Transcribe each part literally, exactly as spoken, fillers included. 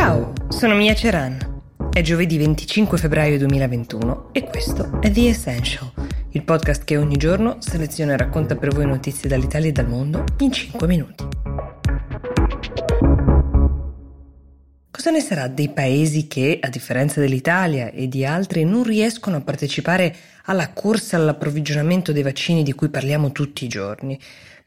Ciao, sono Mia Ceran. È giovedì venticinque febbraio duemilaventuno e questo è The Essential, il podcast che ogni giorno seleziona e racconta per voi notizie dall'Italia e dal mondo in cinque minuti. Cosa ne sarà dei paesi che, a differenza dell'Italia e di altri, non riescono a partecipare alla corsa all'approvvigionamento dei vaccini di cui parliamo tutti i giorni?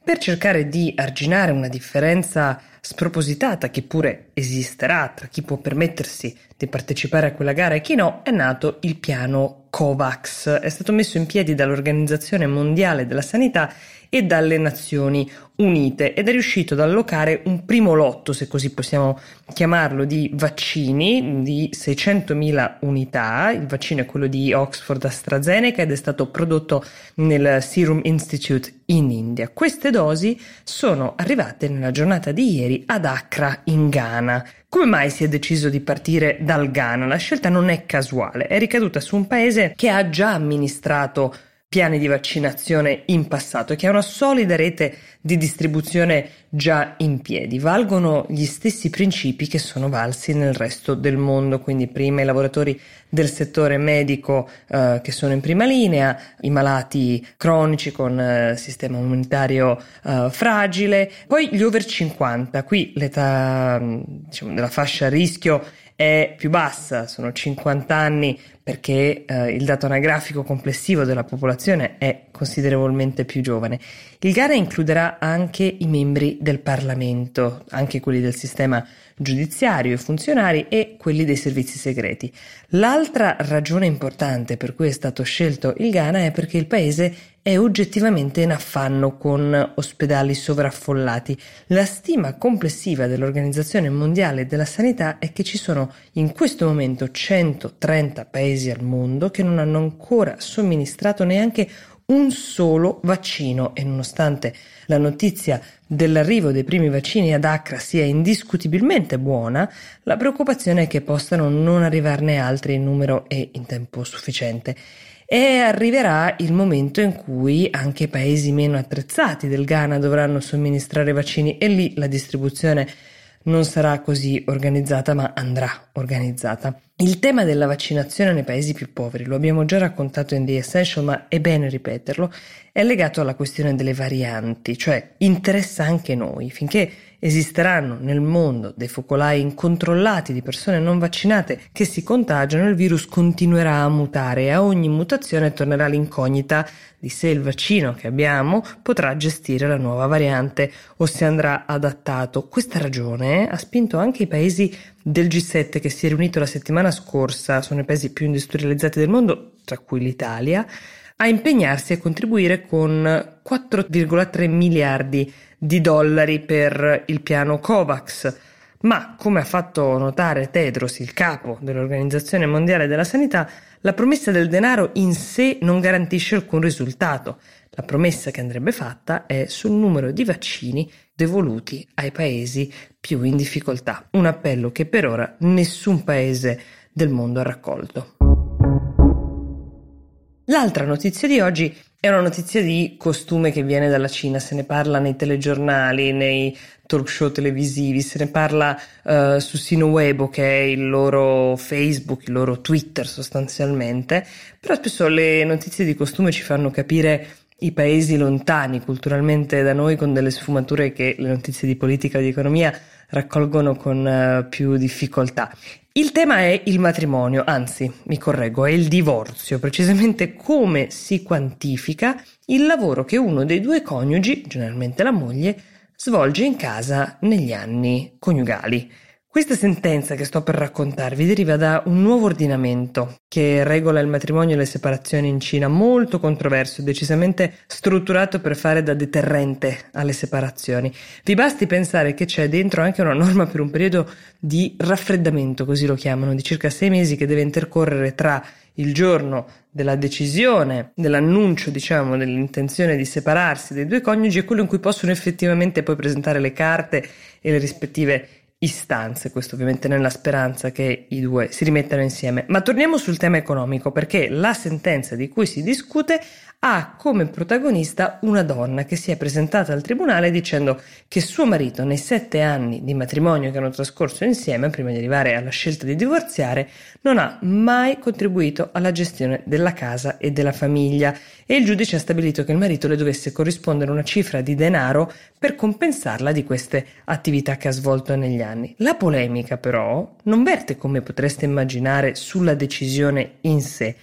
Per cercare di arginare una differenza spropositata che pure esisterà tra chi può permettersi di partecipare a quella gara e chi no, è nato il piano COVAX. È stato messo in piedi dall'Organizzazione Mondiale della Sanità e dalle Nazioni Unite ed è riuscito ad allocare un primo lotto, se così possiamo chiamarlo, di vaccini di seicentomila unità. Il vaccino è quello di Oxford-AstraZeneca ed è stato prodotto nel Serum Institute in India. Queste dosi sono arrivate nella giornata di ieri ad Accra in Ghana. Come mai si è deciso di partire dal Ghana? La scelta non è casuale, è ricaduta su un paese che ha già amministrato piani di vaccinazione in passato e che ha una solida rete di distribuzione già in piedi. Valgono gli stessi principi che sono valsi nel resto del mondo, quindi prima i lavoratori del settore medico eh, che sono in prima linea, i malati cronici con eh, sistema immunitario eh, fragile, poi gli over cinquanta, qui l'età diciamo, della fascia a rischio è più bassa, sono cinquanta anni perché eh, il dato anagrafico complessivo della popolazione è considerevolmente più giovane. Il Ghana includerà anche i membri del Parlamento, anche quelli del sistema giudiziario e funzionari e quelli dei servizi segreti. L'altra ragione importante per cui è stato scelto il Ghana è perché il paese è oggettivamente in affanno con ospedali sovraffollati. La stima complessiva dell'Organizzazione Mondiale della Sanità è che ci sono in questo momento centotrenta paesi al mondo che non hanno ancora somministrato neanche un solo vaccino e nonostante la notizia dell'arrivo dei primi vaccini ad Accra sia indiscutibilmente buona, la preoccupazione è che possano non arrivarne altri in numero e in tempo sufficiente. E arriverà il momento in cui anche i paesi meno attrezzati del Ghana dovranno somministrare vaccini e lì la distribuzione non sarà così organizzata, ma andrà organizzata. Il tema della vaccinazione nei paesi più poveri, lo abbiamo già raccontato in The Essential, ma è bene ripeterlo, è legato alla questione delle varianti, cioè interessa anche noi. Finché esisteranno nel mondo dei focolai incontrollati di persone non vaccinate che si contagiano, il virus continuerà a mutare e a ogni mutazione tornerà l'incognita di se il vaccino che abbiamo potrà gestire la nuova variante o se andrà adattato. Questa ragione ha spinto anche i paesi del G sette che si è riunito la settimana scorsa, sono i paesi più industrializzati del mondo, tra cui l'Italia, a impegnarsi e contribuire con quattro virgola tre miliardi di dollari per il piano COVAX. Ma, come ha fatto notare Tedros, il capo dell'Organizzazione Mondiale della Sanità, la promessa del denaro in sé non garantisce alcun risultato. La promessa che andrebbe fatta è sul numero di vaccini devoluti ai paesi più in difficoltà. Un appello che per ora nessun paese del mondo ha raccolto. L'altra notizia di oggi è una notizia di costume che viene dalla Cina, se ne parla nei telegiornali, nei talk show televisivi, se ne parla uh, su Sina Weibo, che è il loro Facebook, il loro Twitter sostanzialmente, però spesso le notizie di costume ci fanno capire i paesi lontani culturalmente da noi con delle sfumature che le notizie di politica e di economia raccolgono con uh, più difficoltà. Il tema è il matrimonio, anzi, mi correggo, è il divorzio, precisamente come si quantifica il lavoro che uno dei due coniugi, generalmente la moglie, svolge in casa negli anni coniugali. Questa sentenza che sto per raccontarvi deriva da un nuovo ordinamento che regola il matrimonio e le separazioni in Cina, molto controverso, decisamente strutturato per fare da deterrente alle separazioni. Vi basti pensare che c'è dentro anche una norma per un periodo di raffreddamento, così lo chiamano, di circa sei mesi che deve intercorrere tra il giorno della decisione, dell'annuncio, diciamo, dell'intenzione di separarsi dei due coniugi e quello in cui possono effettivamente poi presentare le carte e le rispettive istanze, questo ovviamente nella speranza che i due si rimettano insieme. Ma torniamo sul tema economico, perché la sentenza di cui si discute ha come protagonista una donna che si è presentata al tribunale dicendo che suo marito, nei sette anni di matrimonio che hanno trascorso insieme prima di arrivare alla scelta di divorziare, non ha mai contribuito alla gestione della casa e della famiglia, e il giudice ha stabilito che il marito le dovesse corrispondere una cifra di denaro per compensarla di queste attività che ha svolto negli anni. La polemica però non verte, come potreste immaginare, sulla decisione in sé,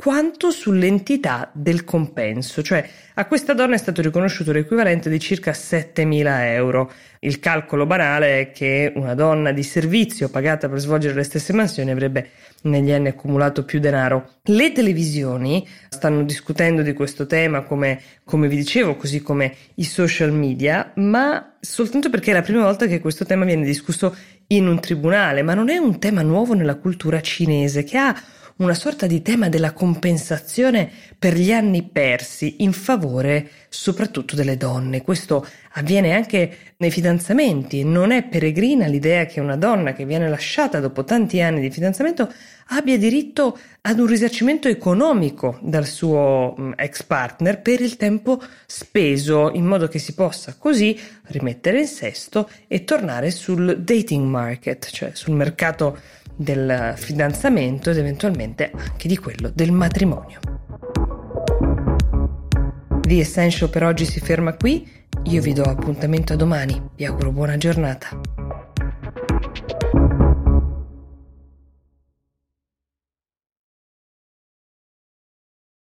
quanto sull'entità del compenso, cioè a questa donna è stato riconosciuto l'equivalente di circa settemila euro. Il calcolo banale è che una donna di servizio pagata per svolgere le stesse mansioni avrebbe negli anni accumulato più denaro. Le televisioni stanno discutendo di questo tema, come, come vi dicevo, così come i social media, ma soltanto perché è la prima volta che questo tema viene discusso in un tribunale, ma non è un tema nuovo nella cultura cinese, che ha una sorta di tema della compensazione per gli anni persi in favore soprattutto delle donne. Questo avviene anche nei fidanzamenti. Non è peregrina l'idea che una donna che viene lasciata dopo tanti anni di fidanzamento abbia diritto ad un risarcimento economico dal suo ex partner per il tempo speso, in modo che si possa così rimettere in sesto e tornare sul dating market, cioè sul mercato del fidanzamento ed eventualmente anche di quello del matrimonio. The Essential per oggi si ferma qui, io vi do appuntamento a domani, vi auguro buona giornata.